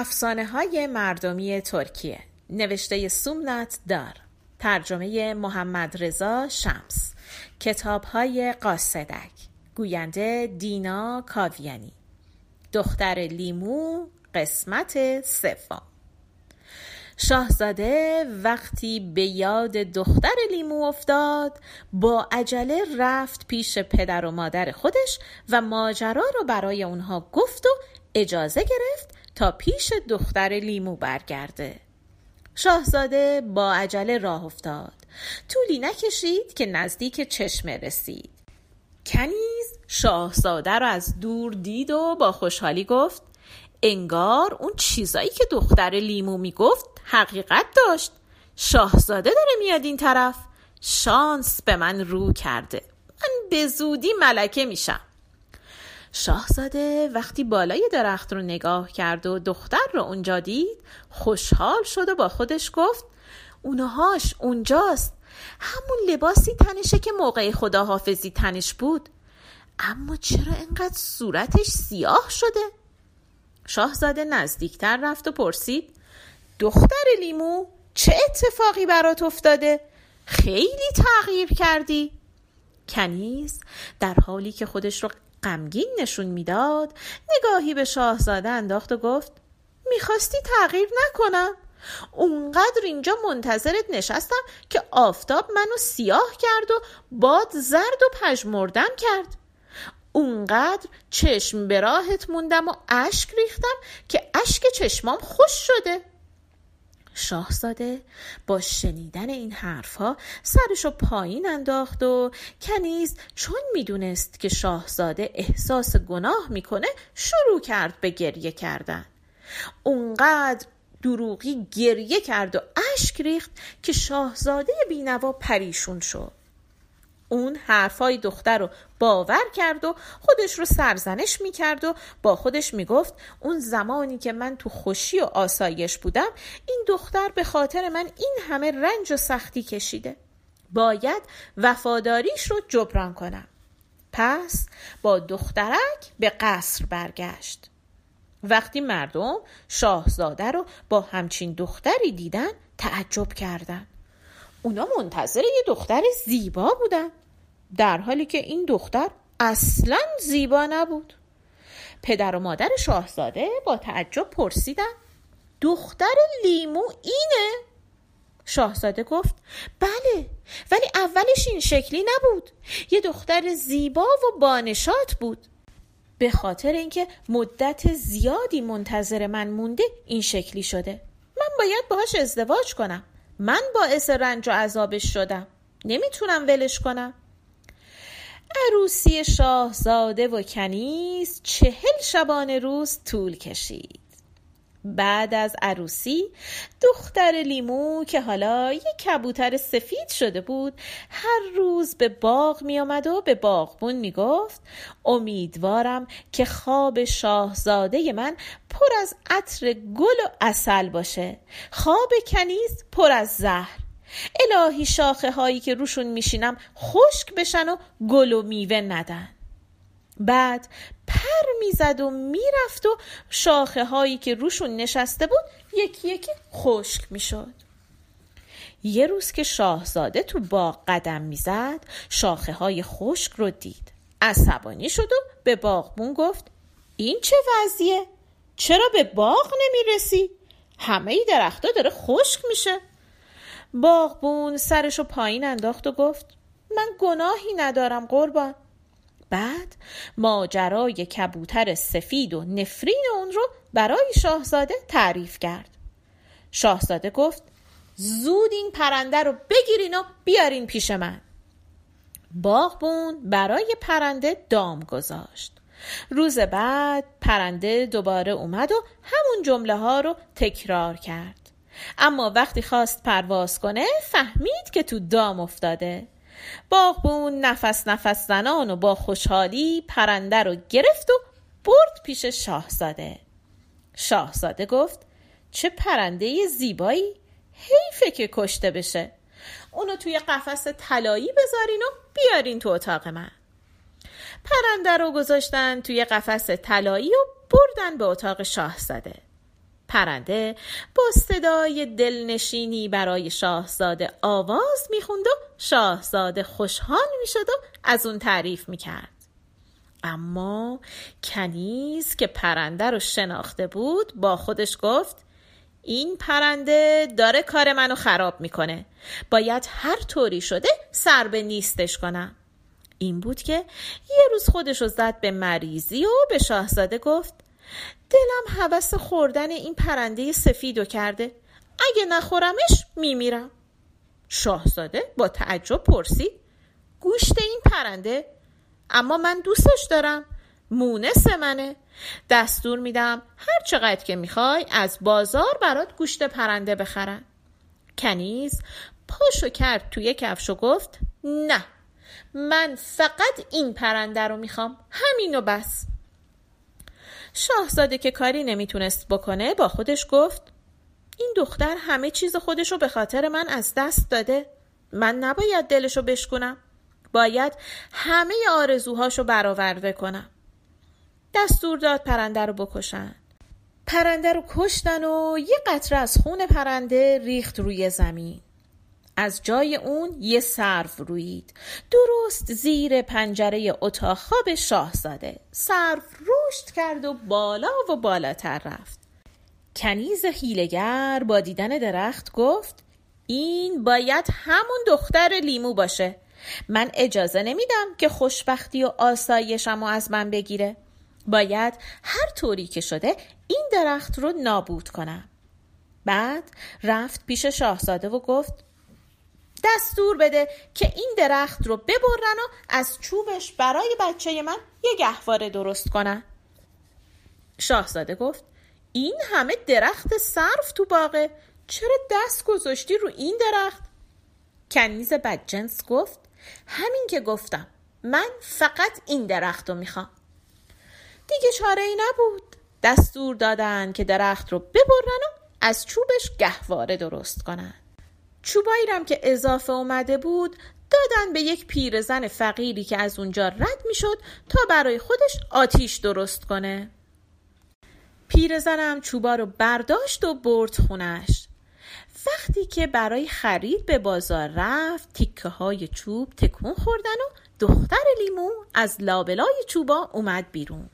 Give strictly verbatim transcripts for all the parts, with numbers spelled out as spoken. افسانه‌های مردمی ترکیه، نوشته سومنت دار، ترجمه محمد رضا شمس، کتاب‌های قاصدک، گوینده دینا کاویانی. دختر لیمو، قسمت سوم. شاهزاده وقتی به یاد دختر لیمو افتاد، با عجله رفت پیش پدر و مادر خودش و ماجرا رو برای اونها گفت و اجازه گرفت تا پیش دختر لیمو برگرده. شاهزاده با عجله راه افتاد. طولی نکشید که نزدیک چشمه رسید. کنیز شاهزاده رو از دور دید و با خوشحالی گفت: انگار اون چیزایی که دختر لیمو میگفت حقیقت داشت. شاهزاده داره میاد این طرف. شانس به من رو کرده. من به زودی ملکه میشم. شاهزاده وقتی بالای درخت رو نگاه کرد و دختر رو اونجا دید، خوشحال شد و با خودش گفت: اونهاش اونجاست. همون لباسی تنشه که موقع خداحافظی تنش بود. اما چرا اینقدر صورتش سیاه شده؟ شاهزاده نزدیکتر رفت و پرسید: دختر لیمو، چه اتفاقی برات افتاده؟ خیلی تغییر کردی. کنیز در حالی که خودش رو غمگین نشون میداد، نگاهی به شاهزاده انداخت و گفت: میخواستی تغییر نکنم؟ اونقدر اینجا منتظرت نشستم که آفتاب منو سیاه کرد و باد زرد و پژمردم کرد. اونقدر چشم به راهت موندم و اشک ریختم که اشک چشمام خوش شده. شاهزاده با شنیدن این حرفها سرشو پایین انداخت و کنیز چون میدونست که شاهزاده احساس گناه میکنه، شروع کرد به گریه کردن. اونقدر دروغی گریه کرد و اشک ریخت که شاهزاده بینوا پریشون شد. اون حرفای دختر رو باور کرد و خودش رو سرزنش میکرد و با خودش میگفت: اون زمانی که من تو خوشی و آسایش بودم، این دختر به خاطر من این همه رنج و سختی کشیده. باید وفاداریش رو جبران کنم. پس با دخترک به قصر برگشت. وقتی مردم شاهزاده رو با همچین دختری دیدن، تعجب کردن. اونا منتظر یه دختر زیبا بودن، در حالی که این دختر اصلاً زیبا نبود. پدر و مادر شاهزاده با تعجب پرسیدن: دختر لیمو اینه؟ شاهزاده گفت: بله، ولی اولش این شکلی نبود. یه دختر زیبا و بانشات بود. به خاطر اینکه مدت زیادی منتظر من مونده، این شکلی شده. من باید باهاش ازدواج کنم. من باعث رنج و عذابش شدم. نمیتونم ولش کنم. عروسی شاهزاده و کنیز چهل شبانه روز طول کشید. بعد از عروسی، دختر لیمو که حالا یک کبوتر سفید شده بود، هر روز به باغ می آمد و به باغبون می گفت: امیدوارم که خواب شاهزاده من پر از عطر گل و عسل باشه، خواب کنیز پر از زهر. الهی شاخه هایی که روشون می شینم خشک بشن و گل و میوه ندن. بعد پر میزد و میرفت و شاخه هایی که روشون نشسته بود یکی یکی خشک میشد. یه روز که شاهزاده تو باغ قدم میزد، شاخه های خشک رو دید. عصبانی شد و به باغبون گفت: این چه وضعیه؟ چرا به باغ نمیرسی؟ همه ای درخت ها داره خشک میشه. باغبون سرشو پایین انداخت و گفت: من گناهی ندارم قربان. بعد ماجرای کبوتر سفید و نفرین اون رو برای شاهزاده تعریف کرد. شاهزاده گفت: زود این پرنده رو بگیرین و بیارین پیش من. باغبون برای پرنده دام گذاشت. روز بعد پرنده دوباره اومد و همون جمله ها رو تکرار کرد. اما وقتی خواست پرواز کنه، فهمید که تو دام افتاده. باغبون نفس نفس زنان و با خوشحالی پرنده رو گرفت و برد پیش شاهزاده. شاهزاده گفت: چه پرنده زیبایی، حیفه که کشته بشه. اونو توی قفس طلایی بذارین و بیارین تو اتاق من. پرنده رو گذاشتن توی قفس طلایی و بردن به اتاق شاهزاده. پرنده با صدای دلنشینی برای شاهزاده آواز میخوند و شاهزاده خوشحال میشد و از اون تعریف میکرد. اما کنیز که پرنده رو شناخته بود با خودش گفت این پرنده داره کار منو خراب میکنه. باید هر طوری شده سر به نیستش کنم. این بود که یه روز خودش رو زد به مریضی و به شاهزاده گفت دلم هوس خوردن این پرنده سفیدو کرده. اگه نخورمش میمیرم. شاهزاده با تعجب پرسید گوشت این پرنده؟ اما من دوستش دارم. مونس منه. دستور میدم هر چقدر که میخوای از بازار برات گوشت پرنده بخرن. کنیز پاشو کرد توی کفشو گفت نه. من فقط این پرنده رو میخوام. همینو بس. شاهزاده که کاری نمیتونست بکنه با خودش گفت این دختر همه چیز خودشو به خاطر من از دست داده. من نباید دلشو بشکنم. باید همه آرزوهاشو برآورده کنم. دستور داد پرنده رو بکشن. پرنده رو کشتن و یه قطره از خون پرنده ریخت روی زمین. از جای اون یه سرو روید. درست زیر پنجره اتاق خواب شاهزاده. سرو رشد کرد و بالا و بالاتر رفت. کنیز حیله‌گر با دیدن درخت گفت این باید همون دختر لیمو باشه. من اجازه نمیدم که خوشبختی و آسایشم رو از من بگیره. باید هر طوری که شده این درخت رو نابود کنم. بعد رفت پیش شاهزاده و گفت دستور بده که این درخت رو ببرن و از چوبش برای بچه من یه گهواره درست کنن. شاهزاده گفت این همه درخت سرف تو باغه. چرا دست گذاشتی رو این درخت؟ کنیز بدجنس گفت همین که گفتم. من فقط این درخت رو میخوام. دیگه چاره ای نبود. دستور دادن که درخت رو ببرن و از چوبش گهواره درست کنن. چوبایی رم که اضافه اومده بود دادن به یک پیرزن فقیری که از اونجا رد میشد تا برای خودش آتیش درست کنه. پیرزنم چوبا رو برداشت و برد خونش. وقتی که برای خرید به بازار رفت تیکه های چوب تکون خوردن و دختر لیمو از لابلای چوبا اومد بیرون.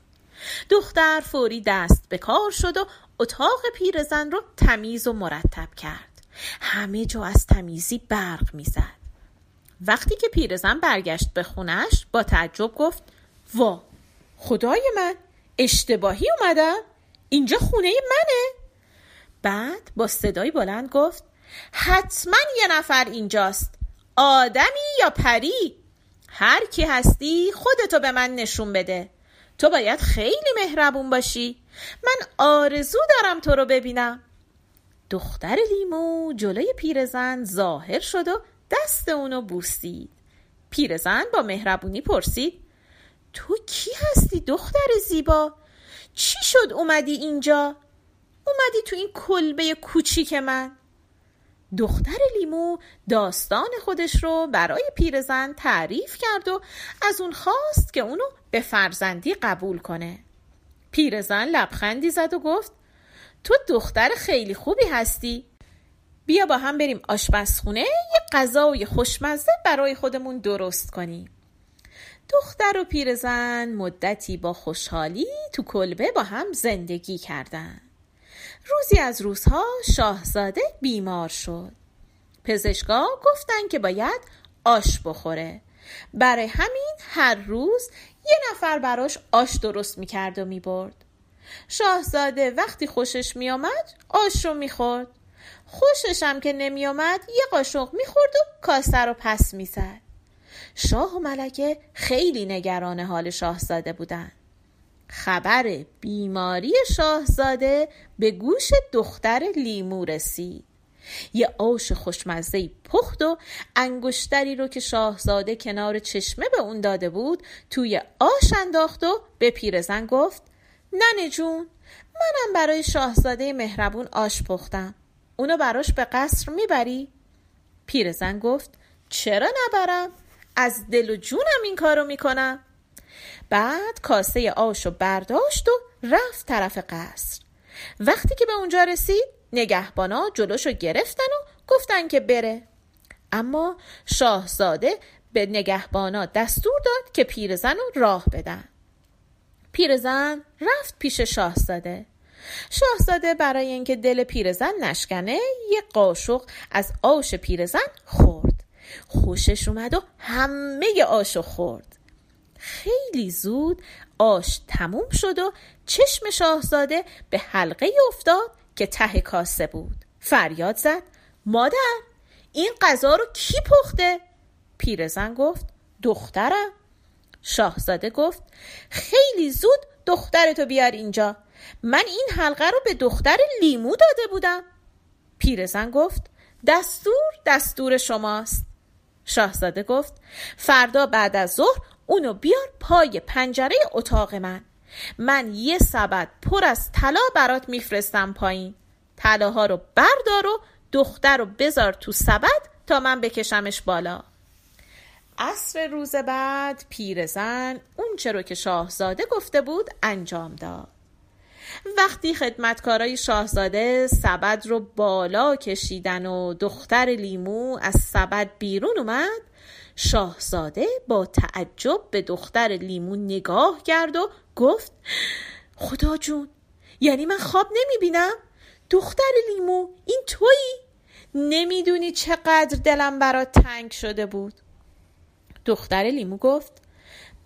دختر فوری دست به کار شد و اتاق پیرزن رو تمیز و مرتب کرد. همه جا از تمیزی برق میزد. وقتی که پیرزن برگشت به خونش با تعجب گفت وا خدای من اشتباهی اومدم. اینجا خونه منه. بعد با صدای بلند گفت حتما یه نفر اینجاست. آدمی یا پری؟ هر کی هستی خودتو به من نشون بده. تو باید خیلی مهربون باشی. من آرزو دارم تو رو ببینم. دختر لیمو جلوی پیرزن ظاهر شد و دست اونو بوسید. پیرزن با مهربونی پرسید تو کی هستی دختر زیبا؟ چی شد اومدی اینجا؟ اومدی تو این کلبه کوچیک من؟ دختر لیمو داستان خودش رو برای پیرزن تعریف کرد و از اون خواست که اونو به فرزندی قبول کنه. پیرزن لبخندی زد و گفت تو دختر خیلی خوبی هستی. بیا با هم بریم آشپزخونه یه غذای خوشمزه برای خودمون درست کنیم. دختر و پیرزن مدتی با خوشحالی تو کلبه با هم زندگی کردن. روزی از روزها شاهزاده بیمار شد. پزشکا گفتن که باید آش بخوره. برای همین هر روز یه نفر براش آش درست میکرد و میبرد. شاهزاده وقتی خوشش میامد آش رو میخورد. خوشش هم که نمیامد یه قاشق میخورد و کاسه رو پس میزد. شاه و ملکه خیلی نگران حال شاهزاده بودن. خبر بیماری شاهزاده به گوش دختر لیمو رسید. یه آش خوشمزه‌ای پخت و انگشتری رو که شاهزاده کنار چشمه به اون داده بود توی آش انداخت و به پیرزن گفت ننه جون منم برای شاهزاده مهربون آش پختم. اونو براش به قصر میبری؟ پیرزن گفت چرا نبرم؟ از دل و جونم این کارو میکنم. بعد کاسه آشو برداشت و رفت طرف قصر. وقتی که به اونجا رسید نگهبانا جلوشو گرفتن و گفتن که بره. اما شاهزاده به نگهبانا دستور داد که پیرزن رو راه بدن. پیرزن رفت پیش شاهزاده. شاهزاده برای اینکه دل پیرزن نشکنه یه قاشق از آش پیرزن خورد. خوشش اومد و همه آشو خورد. خیلی زود آش تموم شد و چشم شاهزاده به حلقه افتاد که ته کاسه بود. فریاد زد: مادر، این غذا رو کی پخته؟ پیرزن گفت: دخترم. شاهزاده گفت: خیلی زود دخترتو بیار اینجا. من این حلقه رو به دختر لیمو داده بودم. پیرزن گفت: دستور دستور شماست. شاهزاده گفت: فردا بعد از ظهر اونو بیار پای پنجره اتاق من. من یه سبد پر از طلا برات میفرستم پایین. طلاها رو بردار و دختر رو بذار تو سبد تا من بکشمش بالا. عصر روز بعد پیرزن اون چه رو که شاهزاده گفته بود انجام داد. وقتی خدمتکارای شاهزاده سبد رو بالا کشیدن و دختر لیمو از سبد بیرون اومد، شاهزاده با تعجب به دختر لیمو نگاه کرد و گفت: خدا جون، یعنی من خواب نمیبینم؟ دختر لیمو، این تویی؟ نمیدونی چقدر دلم برات تنگ شده بود. دختر لیمو گفت: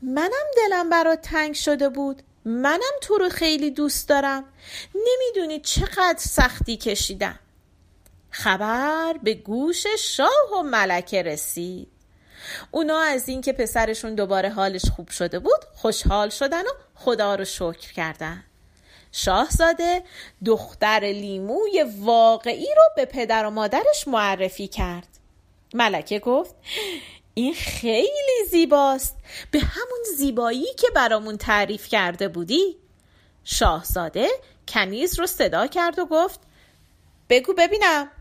منم دلم برات تنگ شده بود. منم تو رو خیلی دوست دارم. نمیدونی چقدر سختی کشیدم. خبر به گوش شاه و ملکه رسید. اونا از این که پسرشون دوباره حالش خوب شده بود خوشحال شدن و خدا رو شکر کردن. شاهزاده دختر لیموی واقعی رو به پدر و مادرش معرفی کرد. ملکه گفت: این خیلی زیباست، به همون زیبایی که برامون تعریف کرده بودی. شاهزاده کنیز رو صدا کرد و گفت: بگو ببینم،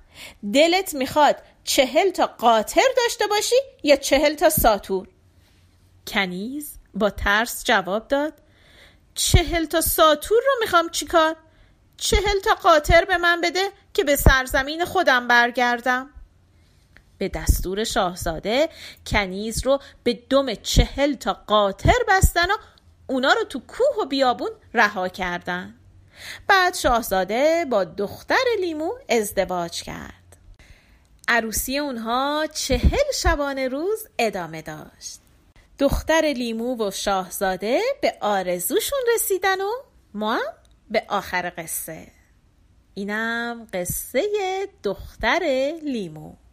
دلت میخواد چهل تا قاطر داشته باشی یا چهل تا ساطور؟ کنیز با ترس جواب داد: چهل تا ساطور رو میخوام چیکار؟ چهل تا قاطر به من بده که به سرزمین خودم برگردم. به دستور شاهزاده کنیز رو به دم چهل تا قاطر بستن و اونا رو تو کوه و بیابون رها کردن. بعد شاهزاده با دختر لیمو ازدواج کرد. عروسی اونها چهل شبانه روز ادامه داشت. دختر لیمو و شاهزاده به آرزوشون رسیدن و ما هم به آخر قصه. اینم قصه دختر لیمو.